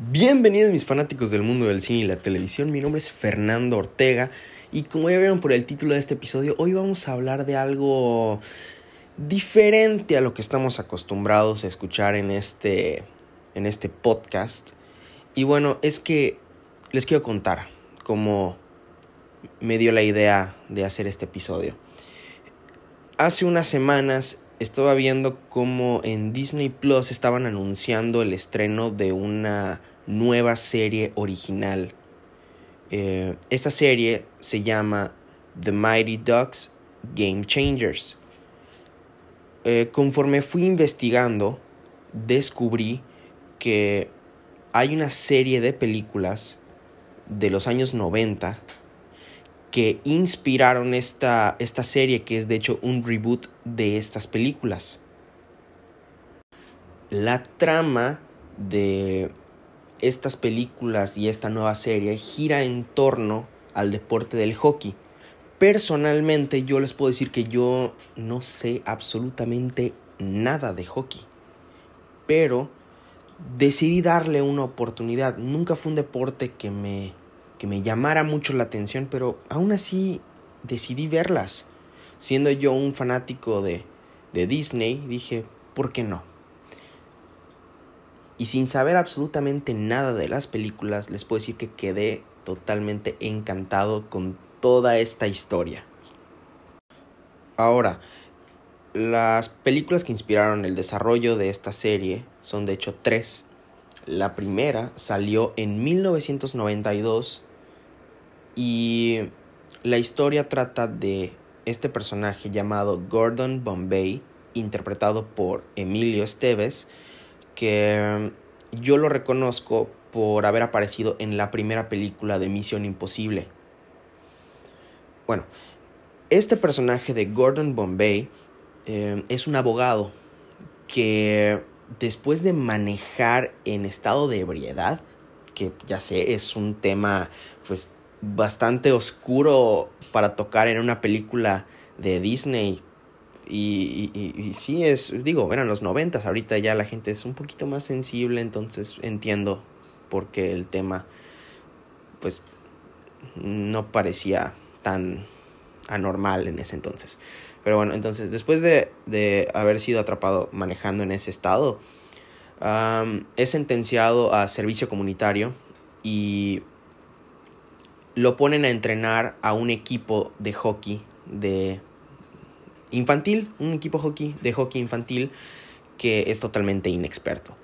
Bienvenidos mis fanáticos del mundo del cine y la televisión, mi nombre es Fernando Ortega y como ya vieron por el título de este episodio, hoy vamos a hablar de algo diferente a lo que estamos acostumbrados a escuchar en este podcast. Y bueno, es que les quiero contar cómo me dio la idea de hacer este episodio. Hace unas semanas estaba viendo cómo en Disney Plus estaban anunciando el estreno de una nueva serie original. Esta serie se llama The Mighty Ducks: Game Changers. Conforme fui investigando, descubrí que hay una serie de películas de los años 90 que inspiraron esta serie, que es de hecho un reboot de estas películas. La trama de estas películas y esta nueva serie gira en torno al deporte del hockey. Personalmente yo les puedo decir que yo no sé absolutamente nada de hockey, pero decidí darle una oportunidad. Nunca fue un deporte que me llamara mucho la atención, pero aún así decidí verlas. Siendo yo un fanático de Disney, dije, ¿por qué no? Y sin saber absolutamente nada de las películas, les puedo decir que quedé totalmente encantado con toda esta historia. Ahora, las películas que inspiraron el desarrollo de esta serie son de hecho 3. La primera salió en 1992. Y la historia trata de este personaje llamado Gordon Bombay, interpretado por Emilio Estevez, que yo lo reconozco por haber aparecido en la primera película de Misión Imposible. Bueno, este personaje de Gordon Bombay es un abogado que, después de manejar en estado de ebriedad, que ya sé, es un tema pues bastante oscuro para tocar en una película de Disney. Y sí, eran los 90s. Ahorita ya la gente es un poquito más sensible, entonces entiendo por qué el tema pues no parecía tan anormal en ese entonces. Pero bueno, entonces después de haber sido atrapado manejando en ese estado, es sentenciado a servicio comunitario y lo ponen a entrenar a un equipo de hockey infantil, un equipo de hockey infantil que es totalmente inexperto.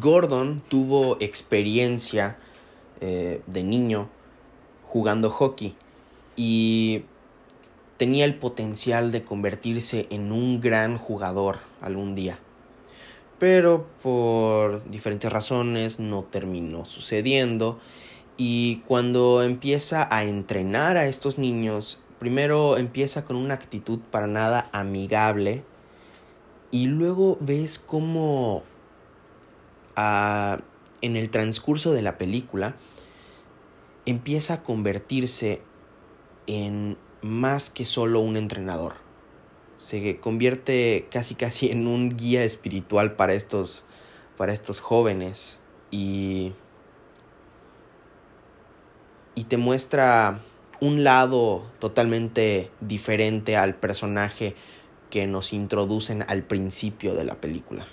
Gordon tuvo experiencia de niño jugando hockey y tenía el potencial de convertirse en un gran jugador algún día, pero por diferentes razones no terminó sucediendo. Y cuando empieza a entrenar a estos niños, primero empieza con una actitud para nada amigable y luego ves cómo en el transcurso de la película empieza a convertirse en más que solo un entrenador. Se convierte casi en un guía espiritual para estos jóvenes y te muestra un lado totalmente diferente al personaje que nos introducen al principio de la película.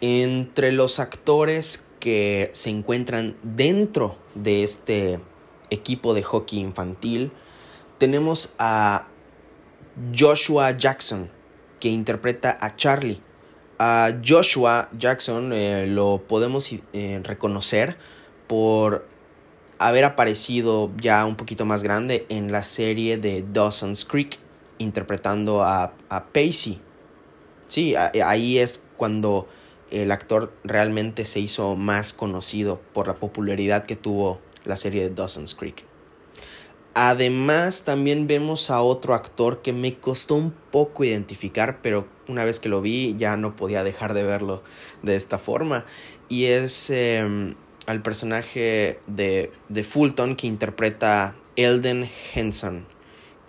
Entre los actores que se encuentran dentro de este equipo de hockey infantil, tenemos a Joshua Jackson, que interpreta a Charlie. A Joshua Jackson lo podemos reconocer por haber aparecido ya un poquito más grande en la serie de Dawson's Creek, interpretando a Pacey. Sí, ahí es cuando el actor realmente se hizo más conocido por la popularidad que tuvo la serie de Dawson's Creek. Además, también vemos a otro actor que me costó un poco identificar, pero una vez que lo vi ya no podía dejar de verlo de esta forma. Y es al personaje de Fulton, que interpreta Elden Henson,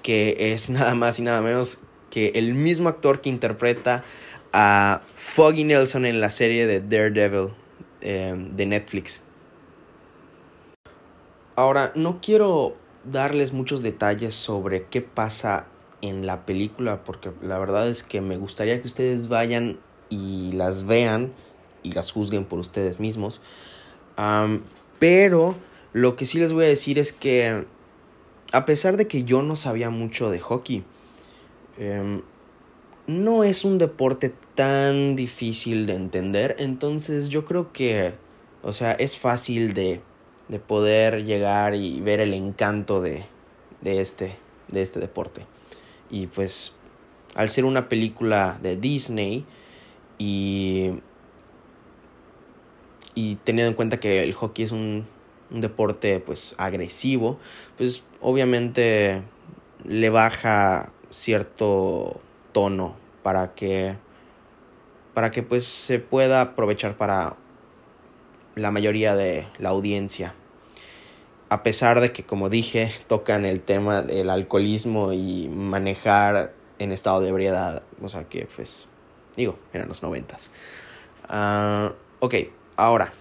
que es nada más y nada menos que el mismo actor que interpreta a Foggy Nelson en la serie de Daredevil de Netflix. Ahora, no quiero darles muchos detalles sobre qué pasa en la película, porque la verdad es que me gustaría que ustedes vayan y las vean y las juzguen por ustedes mismos. Pero lo que sí les voy a decir es que, a pesar de que yo no sabía mucho de hockey, no es un deporte tan difícil de entender. Entonces yo creo que, o sea, es fácil de poder llegar y ver el encanto de este deporte. Y pues, al ser una película de Disney y teniendo en cuenta que el hockey es un deporte pues agresivo, pues obviamente le baja cierto tono para que pues se pueda aprovechar para la mayoría de la audiencia. A pesar de que, como dije, tocan el tema del alcoholismo y manejar en estado de ebriedad. O sea que, pues, digo, eran los 90s. Ok, ahora,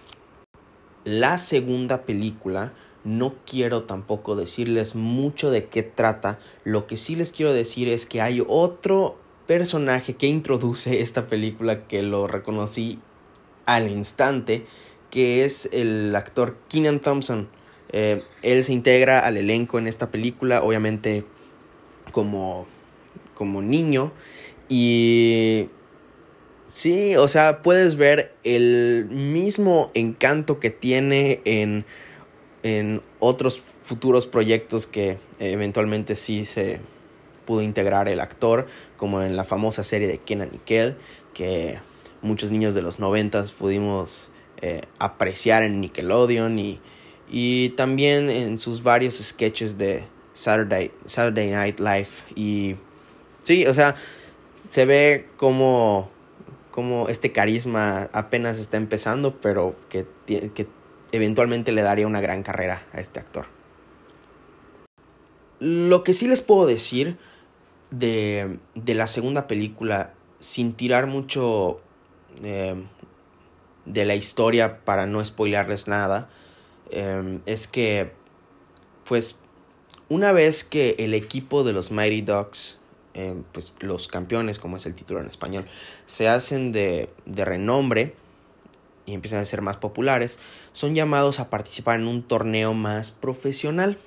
la segunda película, no quiero tampoco decirles mucho de qué trata. Lo que sí les quiero decir es que hay otro personaje que introduce esta película que lo reconocí al instante, que es el actor Kenan Thompson. Él se integra al elenco en esta película, obviamente como niño. Y sí, o sea, puedes ver el mismo encanto que tiene en otros futuros proyectos que eventualmente sí se pudo integrar el actor, como en la famosa serie de Kenan y Kel, que muchos niños de los 90s pudimos apreciar en Nickelodeon, y también en sus varios sketches de Saturday Night Live. Y sí, o sea, se ve como este carisma apenas está empezando, pero que eventualmente le daría una gran carrera a este actor. Lo que sí les puedo decir de la segunda película, sin tirar mucho de la historia para no spoilearles nada, es que, pues, una vez que el equipo de los Mighty Ducks, pues los campeones, como es el título en español, se hacen de renombre y empiezan a ser más populares, son llamados a participar en un torneo más profesional.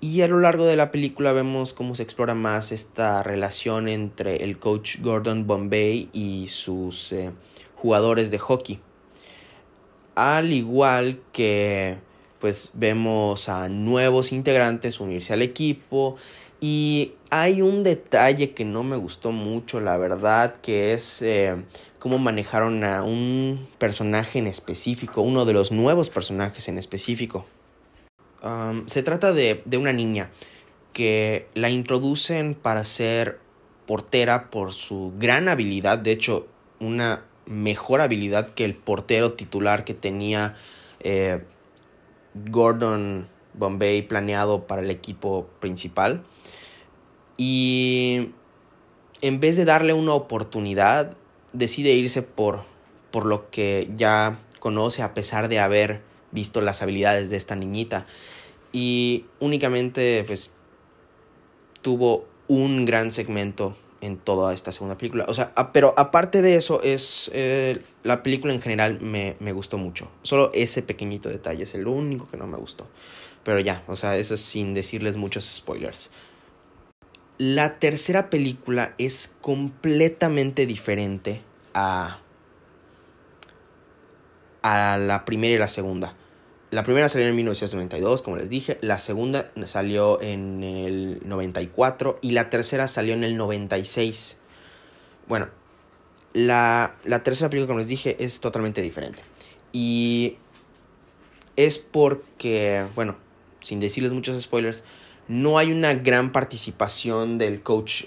Y a lo largo de la película vemos cómo se explora más esta relación entre el coach Gordon Bombay y sus jugadores de hockey. Al igual que, pues, vemos a nuevos integrantes unirse al equipo. Y hay un detalle que no me gustó mucho, la verdad, que es cómo manejaron a un personaje en específico, uno de los nuevos personajes en específico. Se trata de una niña que la introducen para ser portera por su gran habilidad, de hecho, una mejor habilidad que el portero titular que tenía Gordon Bombay planeado para el equipo principal. Y en vez de darle una oportunidad, decide irse por lo que ya conoce, a pesar de haber visto las habilidades de esta niñita. Y únicamente, pues, tuvo un gran segmento en toda esta segunda película. O sea, pero aparte de eso, la película en general me gustó mucho. Solo ese pequeñito detalle es el único que no me gustó. Pero ya, o sea, eso es sin decirles muchos spoilers. La tercera película es completamente diferente a la primera y la segunda. La primera salió en 1992, como les dije. La segunda salió en el 94. Y la tercera salió en el 96. Bueno, la tercera película, como les dije, es totalmente diferente. Y es porque, bueno, sin decirles muchos spoilers, no hay una gran participación del coach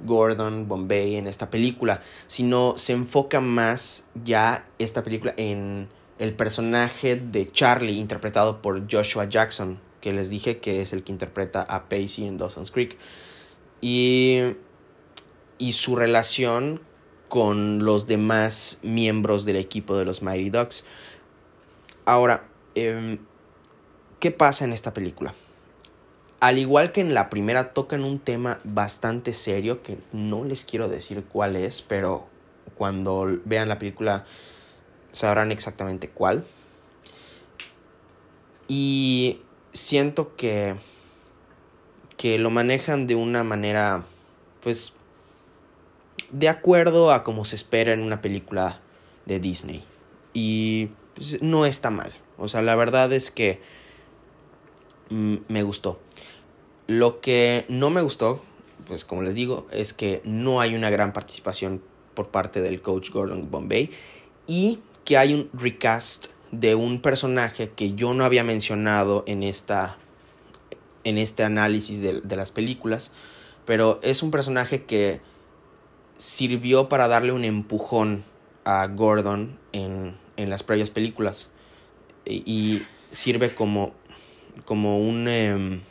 Gordon Bombay en esta película, sino se enfoca más ya esta película en el personaje de Charlie, interpretado por Joshua Jackson, que les dije que es el que interpreta a Pacey en Dawson's Creek. Y su relación con los demás miembros del equipo de los Mighty Ducks. Ahora, ¿qué pasa en esta película? Al igual que en la primera, tocan un tema bastante serio que no les quiero decir cuál es, pero cuando vean la película sabrán exactamente cuál. Y siento que lo manejan de una manera, pues, de acuerdo a como se espera en una película de Disney. Y pues, no está mal. O sea, la verdad es que me gustó. Lo que no me gustó, pues como les digo, es que no hay una gran participación por parte del coach Gordon Bombay. Y que hay un recast de un personaje que yo no había mencionado en este análisis de las películas. Pero es un personaje que sirvió para darle un empujón a Gordon en las previas películas. Y sirve como un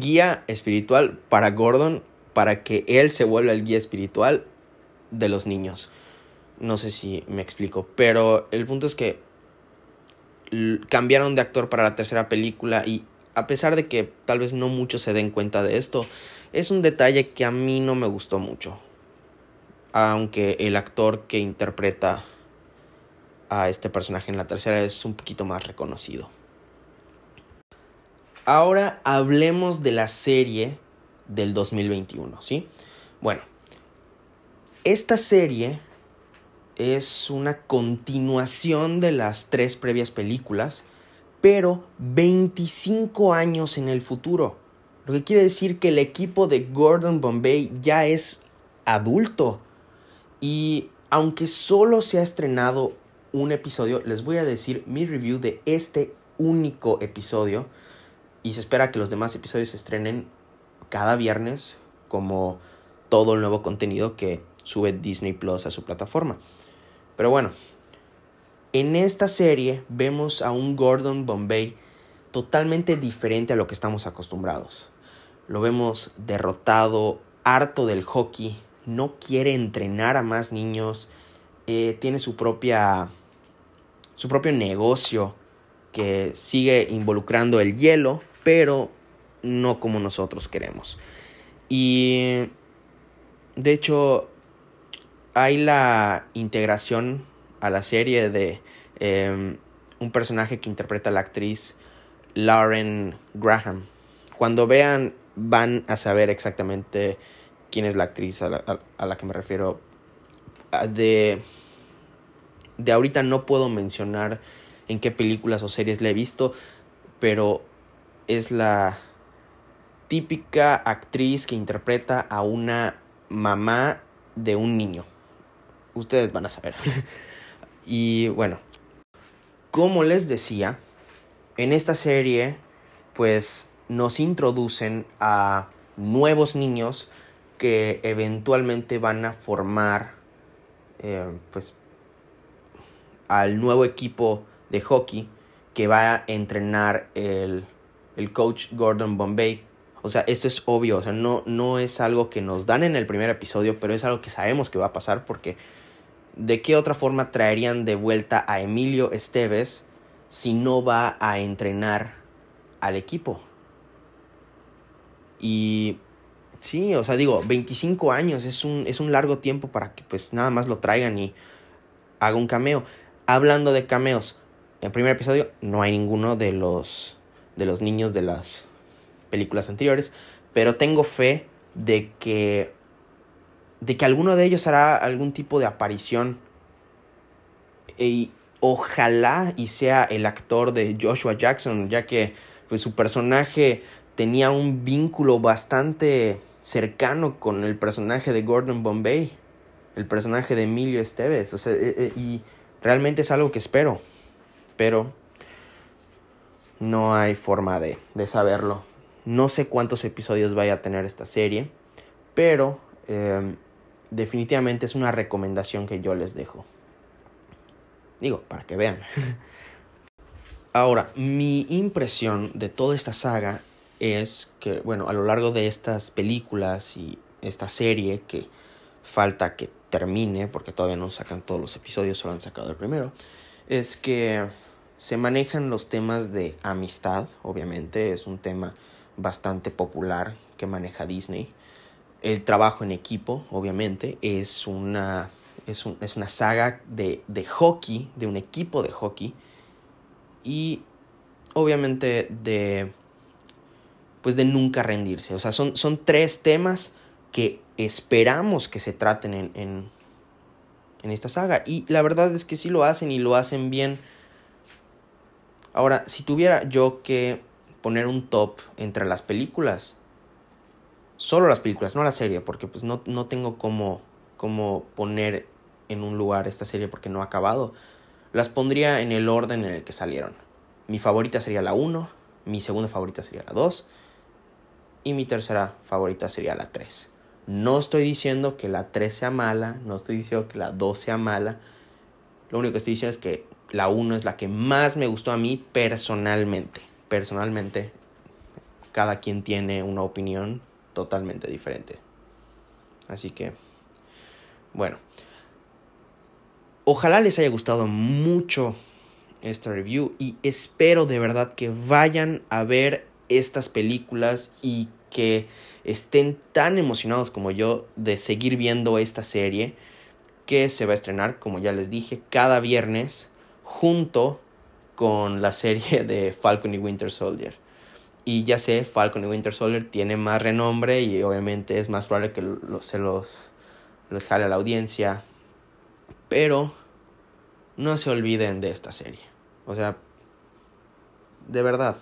guía espiritual para Gordon, para que él se vuelva el guía espiritual de los niños. No sé si me explico, pero el punto es que cambiaron de actor para la tercera película y a pesar de que tal vez no muchos se den cuenta de esto, es un detalle que a mí no me gustó mucho. Aunque el actor que interpreta a este personaje en la tercera es un poquito más reconocido. Ahora hablemos de la serie del 2021, ¿sí? Bueno, esta serie es una continuación de las tres previas películas, pero 25 años en el futuro. Lo que quiere decir que el equipo de Gordon Bombay ya es adulto. Y aunque solo se ha estrenado un episodio, les voy a decir mi review de este único episodio. Y se espera que los demás episodios se estrenen cada viernes, como todo el nuevo contenido que sube Disney Plus a su plataforma. Pero bueno, en esta serie vemos a un Gordon Bombay totalmente diferente a lo que estamos acostumbrados. Lo vemos derrotado, harto del hockey, no quiere entrenar a más niños, tiene su propio negocio que sigue involucrando el hielo, pero no como nosotros queremos. Y de hecho hay la integración a la serie de un personaje que interpreta a la actriz Lauren Graham. Cuando vean van a saber exactamente quién es la actriz a la que me refiero. De ahorita no puedo mencionar en qué películas o series la he visto, pero es la típica actriz que interpreta a una mamá de un niño. Ustedes van a saber. Y bueno, como les decía, en esta serie pues nos introducen a nuevos niños que eventualmente van a formar pues al nuevo equipo de hockey que va a entrenar el coach Gordon Bombay. O sea, esto es obvio. O sea, no es algo que nos dan en el primer episodio, pero es algo que sabemos que va a pasar, porque ¿de qué otra forma traerían de vuelta a Emilio Estevez si no va a entrenar al equipo? Y sí, o sea, digo, 25 años es un largo tiempo para que pues nada más lo traigan y haga un cameo. Hablando de cameos, en el primer episodio no hay ninguno de los niños de las películas anteriores, pero tengo fe de que alguno de ellos hará algún tipo de aparición. Y ojalá y sea el actor de Joshua Jackson, ya que pues, su personaje tenía un vínculo bastante cercano con el personaje de Gordon Bombay, el personaje de Emilio Estevez. O sea, y realmente es algo que espero, pero no hay forma de saberlo. No sé cuántos episodios vaya a tener esta serie, pero definitivamente es una recomendación que yo les dejo. Digo, para que vean. Ahora, mi impresión de toda esta saga es que, bueno, a lo largo de estas películas y esta serie que falta que termine, porque todavía no sacan todos los episodios, solo han sacado el primero, es que se manejan los temas de amistad. Obviamente es un tema bastante popular que maneja Disney. El trabajo en equipo, obviamente, es una saga de hockey, de un equipo de hockey, y obviamente de nunca rendirse. O sea, son tres temas que esperamos que se traten en esta saga, y la verdad es que sí lo hacen, y lo hacen bien. Ahora, si tuviera yo que poner un top entre las películas, solo las películas, no la serie, porque pues no tengo cómo poner en un lugar esta serie porque no ha acabado, las pondría en el orden en el que salieron. Mi favorita sería la 1, mi segunda favorita sería la 2, y mi tercera favorita sería la 3. No estoy diciendo que la 3 sea mala, no estoy diciendo que la 2 sea mala, lo único que estoy diciendo es que la 1 es la que más me gustó a mí personalmente. Personalmente, cada quien tiene una opinión totalmente diferente. Así que, bueno, ojalá les haya gustado mucho esta review, y espero de verdad que vayan a ver estas películas y que estén tan emocionados como yo de seguir viendo esta serie que se va a estrenar, como ya les dije, cada viernes junto con la serie de Falcon y Winter Soldier. Y ya sé, Falcon y Winter Soldier tiene más renombre y obviamente es más probable que se los jale a la audiencia, pero no se olviden de esta serie. O sea, de verdad,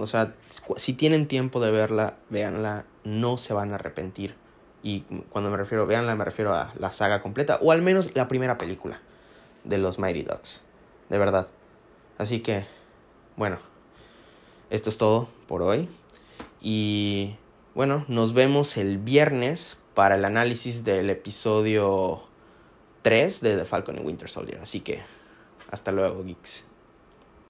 o sea, si tienen tiempo de verla, véanla, no se van a arrepentir. Y cuando me refiero a véanla, me refiero a la saga completa, o al menos la primera película de los Mighty Ducks, de verdad. Así que, bueno, esto es todo por hoy. Y, bueno, nos vemos el viernes para el análisis del episodio 3 de The Falcon and Winter Soldier. Así que, hasta luego, geeks.